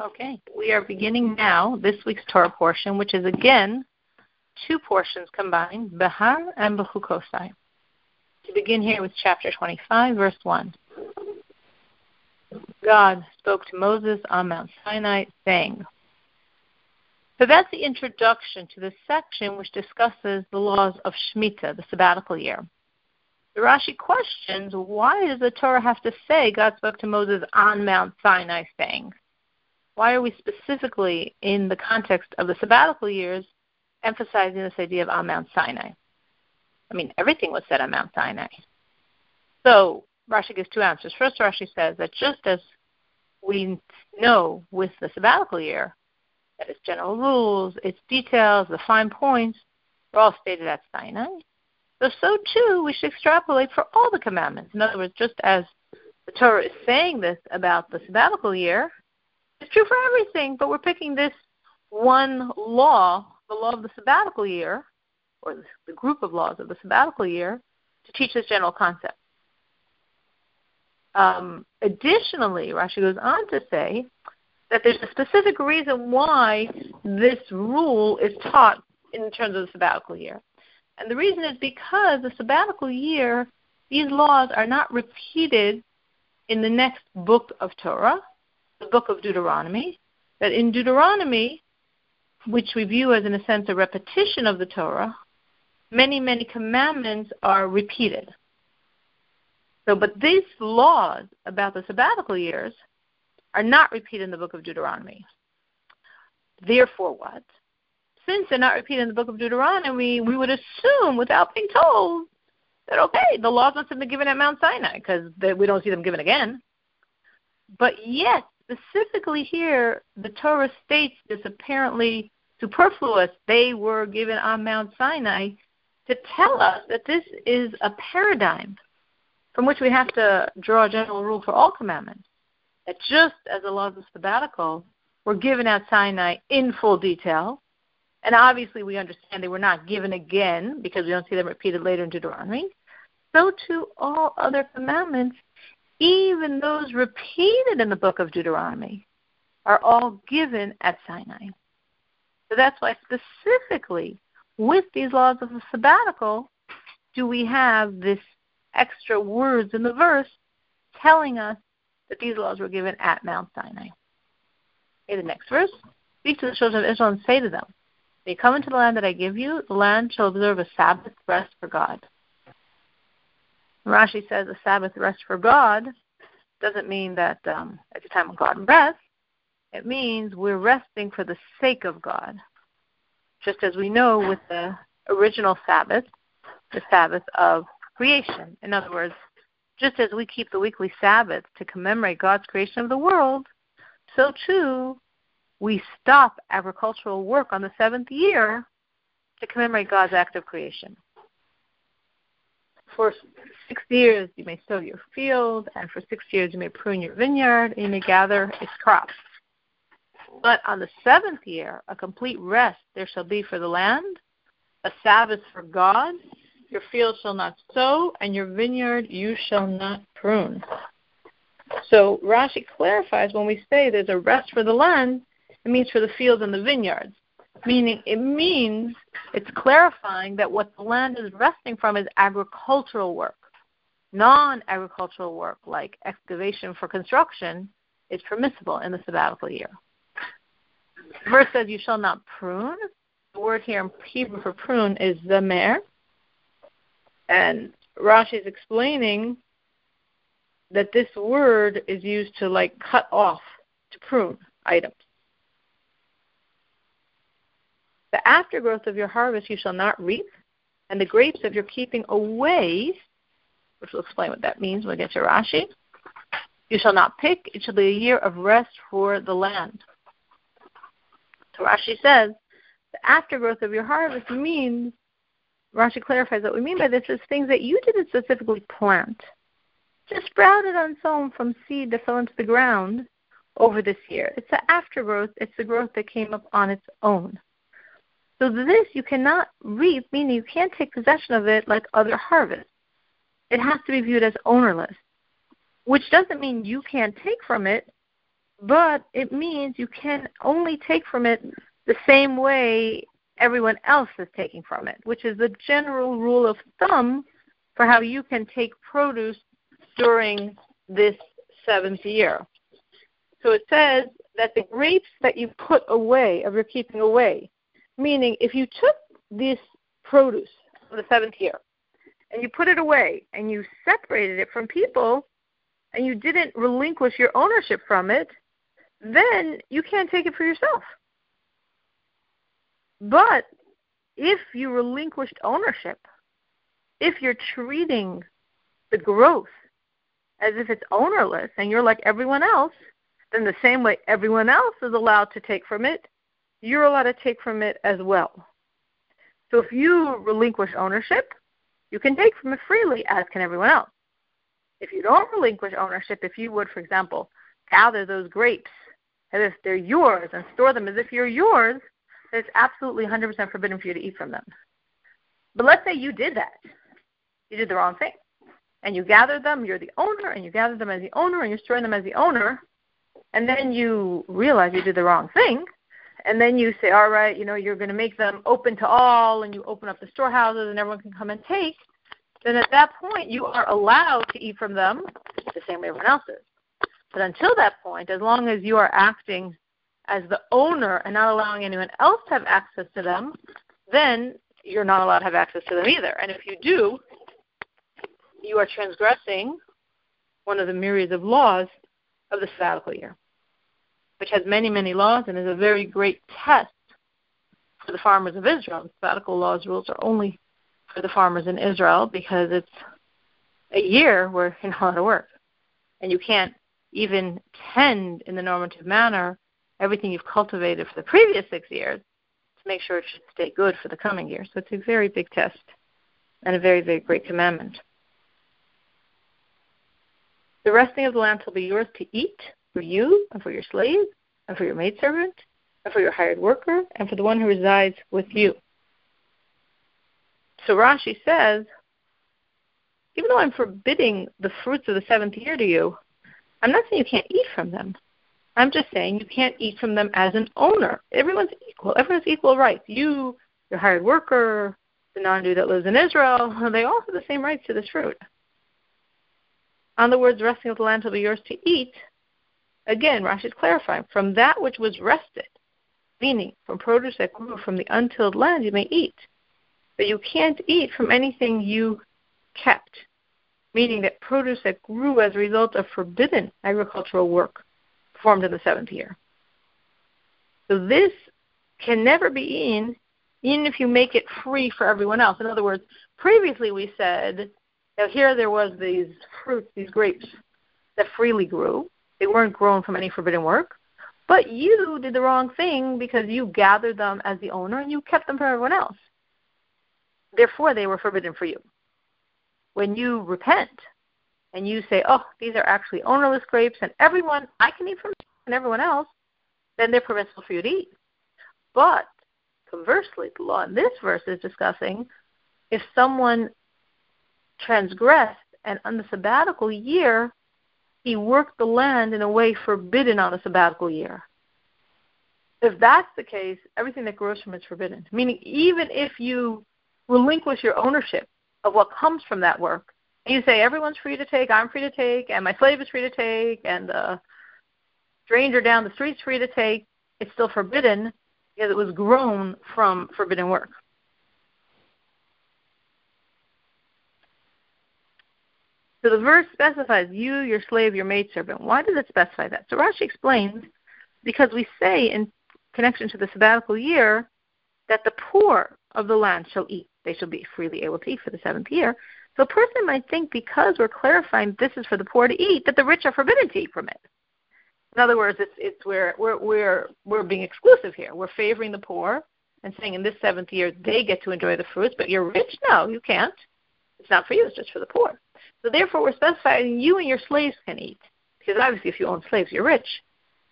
Okay, we are beginning now this week's Torah portion, which is again two portions combined, Behar and Bechukosai. To begin here with chapter 25, verse 1. God spoke to Moses on Mount Sinai, saying. So that's the introduction to this section which discusses the laws of Shemitah, the sabbatical year. The Rashi questions, why does the Torah have to say God spoke to Moses on Mount Sinai, saying? Why are we specifically, in the context of the sabbatical years, emphasizing this idea of on Mount Sinai? I mean, everything was said on Mount Sinai. So Rashi gives two answers. First, Rashi says that just as we know with the sabbatical year, that its general rules, its details, the fine points, were all stated at Sinai, so too we should extrapolate for all the commandments. In other words, just as the Torah is saying this about the sabbatical year, it's true for everything, but we're picking this one law, the law of the sabbatical year, or the group of laws of the sabbatical year, to teach this general concept. Additionally, Rashi goes on to say that there's a specific reason why this rule is taught in terms of the sabbatical year. And the reason is because the sabbatical year, these laws are not repeated in the next book of Torah, the book of Deuteronomy, that in Deuteronomy, which we view as, in a sense, a repetition of the Torah, many, many commandments are repeated. So, but these laws about the sabbatical years are not repeated in the book of Deuteronomy. Therefore what? Since they're not repeated in the book of Deuteronomy, we would assume, without being told, that, okay, the laws must have been given at Mount Sinai, because we don't see them given again. But yet, specifically here, the Torah states this apparently superfluous, they were given on Mount Sinai, to tell us that this is a paradigm from which we have to draw a general rule for all commandments, that just as the laws of sabbatical were given at Sinai in full detail, and obviously we understand they were not given again because we don't see them repeated later in Deuteronomy, so too all other commandments, even those repeated in the book of Deuteronomy, are all given at Sinai. So that's why specifically with these laws of the sabbatical do we have this extra words in the verse telling us that these laws were given at Mount Sinai. Okay, the next verse. Speak to the children of Israel and say to them, they come into the land that I give you, the land shall observe a Sabbath rest for God. Rashi says a Sabbath rest for God doesn't mean that it's a time when God rests. It means we're resting for the sake of God. Just as we know with the original Sabbath, the Sabbath of creation. In other words, just as we keep the weekly Sabbath to commemorate God's creation of the world, so too we stop agricultural work on the seventh year to commemorate God's act of creation. For 6 years you may sow your field, and for 6 years you may prune your vineyard, and you may gather its crops. But on the seventh year, a complete rest there shall be for the land, a Sabbath for God. Your field shall not sow, and your vineyard you shall not prune. So Rashi clarifies when we say there's a rest for the land, it means for the fields and the vineyards. Meaning, it means, it's clarifying that what the land is resting from is agricultural work. Non-agricultural work, like excavation for construction, is permissible in the sabbatical year. The verse says, you shall not prune. The word here in Hebrew for prune is zamer. And Rashi is explaining that this word is used to, like, cut off, to prune items. The aftergrowth of your harvest you shall not reap, and the grapes of your keeping away, which we'll explain what that means when we get to Rashi, you shall not pick. It shall be a year of rest for the land. So Rashi says, the aftergrowth of your harvest means, Rashi clarifies what we mean by this is things that you didn't specifically plant, just sprouted on its own from seed that fell into the ground over this year. It's the aftergrowth. It's the growth that came up on its own. So this you cannot reap, meaning you can't take possession of it like other harvests. It has to be viewed as ownerless, which doesn't mean you can't take from it, but it means you can only take from it the same way everyone else is taking from it, which is the general rule of thumb for how you can take produce during this seventh year. So it says that the grapes that you put away, of your keeping away, meaning if you took this produce for the seventh year and you put it away and you separated it from people and you didn't relinquish your ownership from it, then you can't take it for yourself. But if you relinquished ownership, if you're treating the growth as if it's ownerless and you're like everyone else, then the same way everyone else is allowed to take from it, you're allowed to take from it as well. So if you relinquish ownership, you can take from it freely, as can everyone else. If you don't relinquish ownership, if you would, for example, gather those grapes as if they're yours and store them as if you're yours, then it's absolutely 100% forbidden for you to eat from them. But let's say you did that. You did the wrong thing. And you gathered them, you're the owner, and you gathered them as the owner, and you're storing them as the owner, and then you realize you did the wrong thing, and then you say, all right, you're going to make them open to all, and you open up the storehouses, and everyone can come and take, then at that point you are allowed to eat from them the same way everyone else is. But until that point, as long as you are acting as the owner and not allowing anyone else to have access to them, then you're not allowed to have access to them either. And if you do, you are transgressing one of the myriads of laws of the sabbatical year, which has many, many laws and is a very great test for the farmers of Israel. The sabbatical laws rules are only for the farmers in Israel because it's a year where you're not allowed to work. And you can't even tend in the normative manner everything you've cultivated for the previous 6 years to make sure it should stay good for the coming year. So it's a very big test and a very, very great commandment. The resting of the land shall be yours to eat, for you and for your slave and for your maidservant and for your hired worker and for the one who resides with you. So Rashi says, even though I'm forbidding the fruits of the seventh year to you, I'm not saying you can't eat from them. I'm just saying you can't eat from them as an owner. Everyone's equal. Everyone has equal rights. You, your hired worker, the non-Jew that lives in Israel, they all have the same rights to this fruit. On the words, resting of the land shall be yours to eat, again, Rashi is clarifying, from that which was rested, meaning from produce that grew from the untilled land you may eat, but you can't eat from anything you kept, meaning that produce that grew as a result of forbidden agricultural work performed in the seventh year. So this can never be eaten, even if you make it free for everyone else. In other words, previously we said, now here there was these fruits, these grapes, that freely grew. They weren't grown from any forbidden work. But you did the wrong thing because you gathered them as the owner and you kept them from everyone else. Therefore, they were forbidden for you. When you repent and you say, oh, these are actually ownerless grapes and everyone, I can eat from them and everyone else, then they're permissible for you to eat. But conversely, the law in this verse is discussing if someone transgressed, and on the sabbatical year, he worked the land in a way forbidden on the sabbatical year. If that's the case, everything that grows from it is forbidden. Meaning, even if you relinquish your ownership of what comes from that work, and you say, everyone's free to take, I'm free to take, and my slave is free to take, and the stranger down the street's free to take, it's still forbidden because it was grown from forbidden work. So the verse specifies you, your slave, your maidservant. Why does it specify that? So Rashi explains, because we say in connection to the sabbatical year that the poor of the land shall eat. They shall be freely able to eat for the seventh year. So a person might think because we're clarifying this is for the poor to eat, that the rich are forbidden to eat from it. In other words, it's where we're being exclusive here. We're favoring the poor and saying in this seventh year they get to enjoy the fruits, but you're rich? No, you can't. It's not for you. It's just for the poor. So therefore, we're specifying you and your slaves can eat, because obviously if you own slaves, you're rich.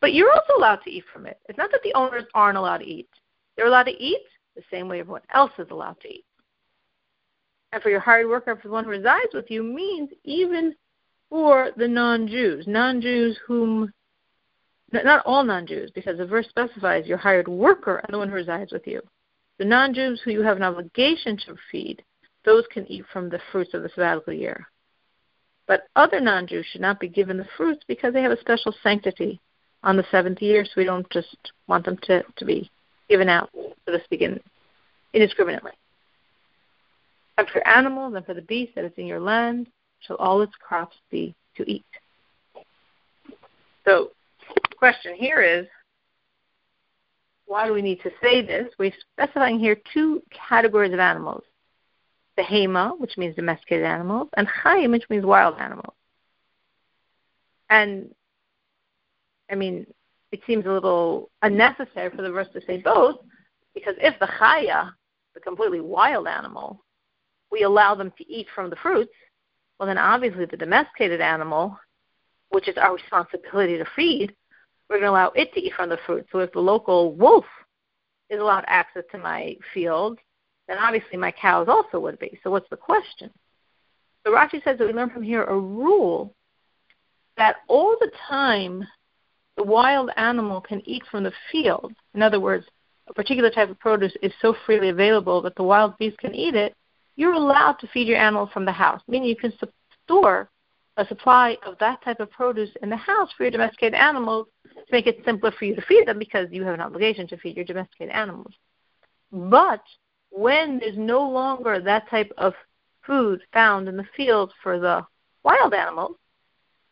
But you're also allowed to eat from it. It's not that the owners aren't allowed to eat. They're allowed to eat the same way everyone else is allowed to eat. And for your hired worker, for the one who resides with you, means even for the non-Jews whom not all non-Jews, because the verse specifies your hired worker and the one who resides with you. The non-Jews who you have an obligation to feed, those can eat from the fruits of the sabbatical year. But other non-Jews should not be given the fruits because they have a special sanctity on the seventh year, so we don't just want them to be given out, so to speak, indiscriminately. And for animals and for the beast that is in your land shall all its crops be to eat. So the question here is, why do we need to say this? We're specifying here two categories of animals. The behema, which means domesticated animals, and chayim, which means wild animals. And, I mean, it seems a little unnecessary for the verse to say both, because if the chaya, the completely wild animal, we allow them to eat from the fruits, well then obviously the domesticated animal, which is our responsibility to feed, we're going to allow it to eat from the fruit. So if the local wolf is allowed access to my field, then obviously my cows also would be. So what's the question? So Rashi says that we learn from here a rule that all the time the wild animal can eat from the field. In other words, a particular type of produce is so freely available that the wild beast can eat it. You're allowed to feed your animal from the house, meaning you can store a supply of that type of produce in the house for your domesticated animals to make it simpler for you to feed them because you have an obligation to feed your domesticated animals. But when there's no longer that type of food found in the field for the wild animals,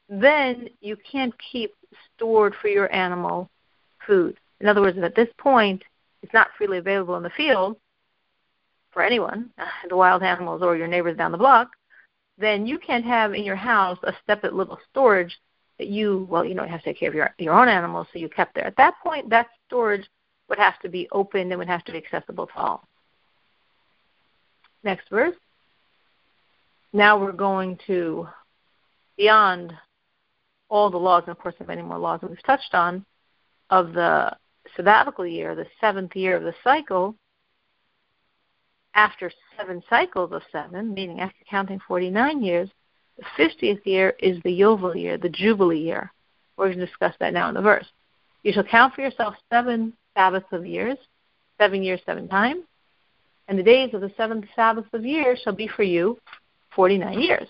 then you can't keep stored for your animal food. In other words, at this point, it's not freely available in the field for anyone, the wild animals or your neighbors down the block, then you can't have in your house a separate little storage that you have to take care of your own animals, so you kept there. At that point, that storage would have to be open and would have to be accessible to all. Next verse. Now we're going to, beyond all the laws, and of course there are many more laws that we've touched on, of the sabbatical year, the seventh year of the cycle, after 7 cycles of 7, meaning after counting 49 years, the 50th year is the Yovel year, the Jubilee year. We're going to discuss that now in the verse. You shall count for yourself 7 Sabbaths of years, 7 years, 7 times, and the days of the 7th Sabbath of year shall be for you 49 years.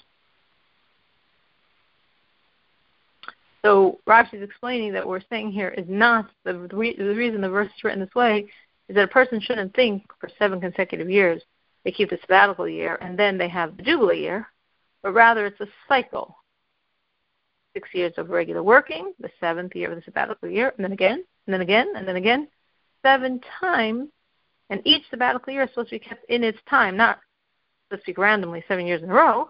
So Rashi is explaining that what we're saying here is not the reason the verse is written this way is that a person shouldn't think for 7 consecutive years they keep the sabbatical year and then they have the Jubilee year, but rather it's a cycle. 6 years of regular working, the 7th year of the sabbatical year, and then again, and then again, and then again, 7 times, and each sabbatical year is supposed to be kept in its time, not, so to speak, randomly 7 years in a row,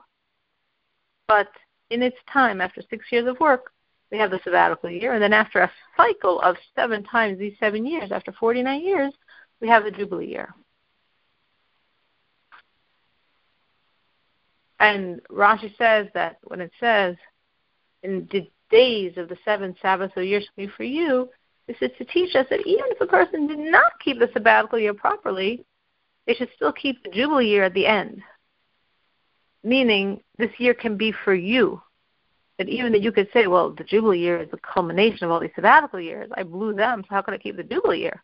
but in its time. After 6 years of work, we have the sabbatical year, and then after a cycle of 7 times these 7 years, after 49 years, we have the Jubilee year. And Rashi says that when it says, in the days of the 7th Sabbath of the year shall be for you, this is to teach us that even if a person did not keep the sabbatical year properly, they should still keep the Jubilee year at the end. Meaning, this year can be for you. That even that you could say, well, the Jubilee year is the culmination of all these sabbatical years. I blew them, so how could I keep the Jubilee year?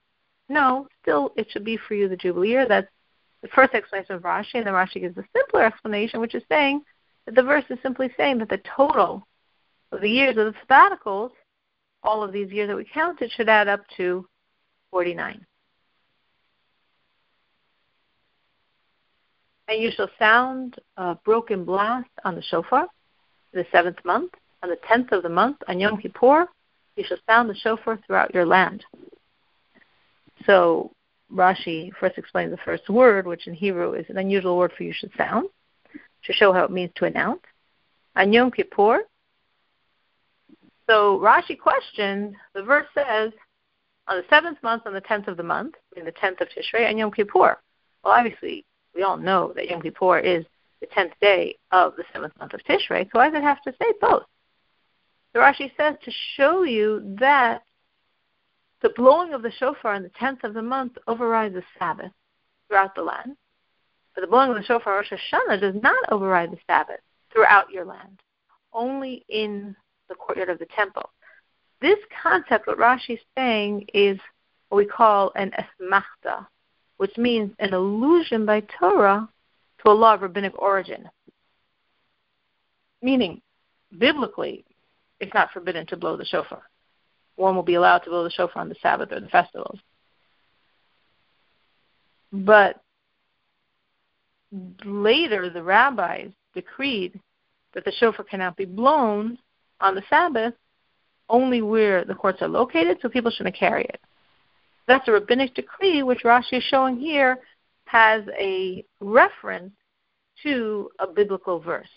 No, still it should be for you the Jubilee year. That's the first explanation of Rashi, and then Rashi gives a simpler explanation, which is saying that the verse is simply saying that the total of the years of the sabbaticals, all of these years that we counted, should add up to 49. And you shall sound a broken blast on the shofar, the 7th month, on the 10th of the month, on Yom Kippur, you shall sound the shofar throughout your land. So Rashi first explains the first word, which in Hebrew is an unusual word for you should sound, to show how it means to announce. On Yom Kippur. So Rashi questions, the verse says, on the 7th month, on the 10th of the month, in the 10th of Tishrei, and Yom Kippur. Well, obviously, we all know that Yom Kippur is the 10th day of the 7th month of Tishrei, so why does it have to say both? The Rashi says to show you that the blowing of the shofar on the 10th of the month overrides the Sabbath throughout the land, but the blowing of the shofar Rosh Hashanah does not override the Sabbath throughout your land, only in the courtyard of the temple. This concept, what Rashi is saying, is what we call an esmachta, which means an allusion by Torah to a law of rabbinic origin. Meaning, biblically, it's not forbidden to blow the shofar. One will be allowed to blow the shofar on the Sabbath or the festivals. But later, the rabbis decreed that the shofar cannot be blown on the Sabbath only where the courts are located, so people shouldn't carry it. That's a rabbinic decree, which Rashi is showing here has a reference to a biblical verse.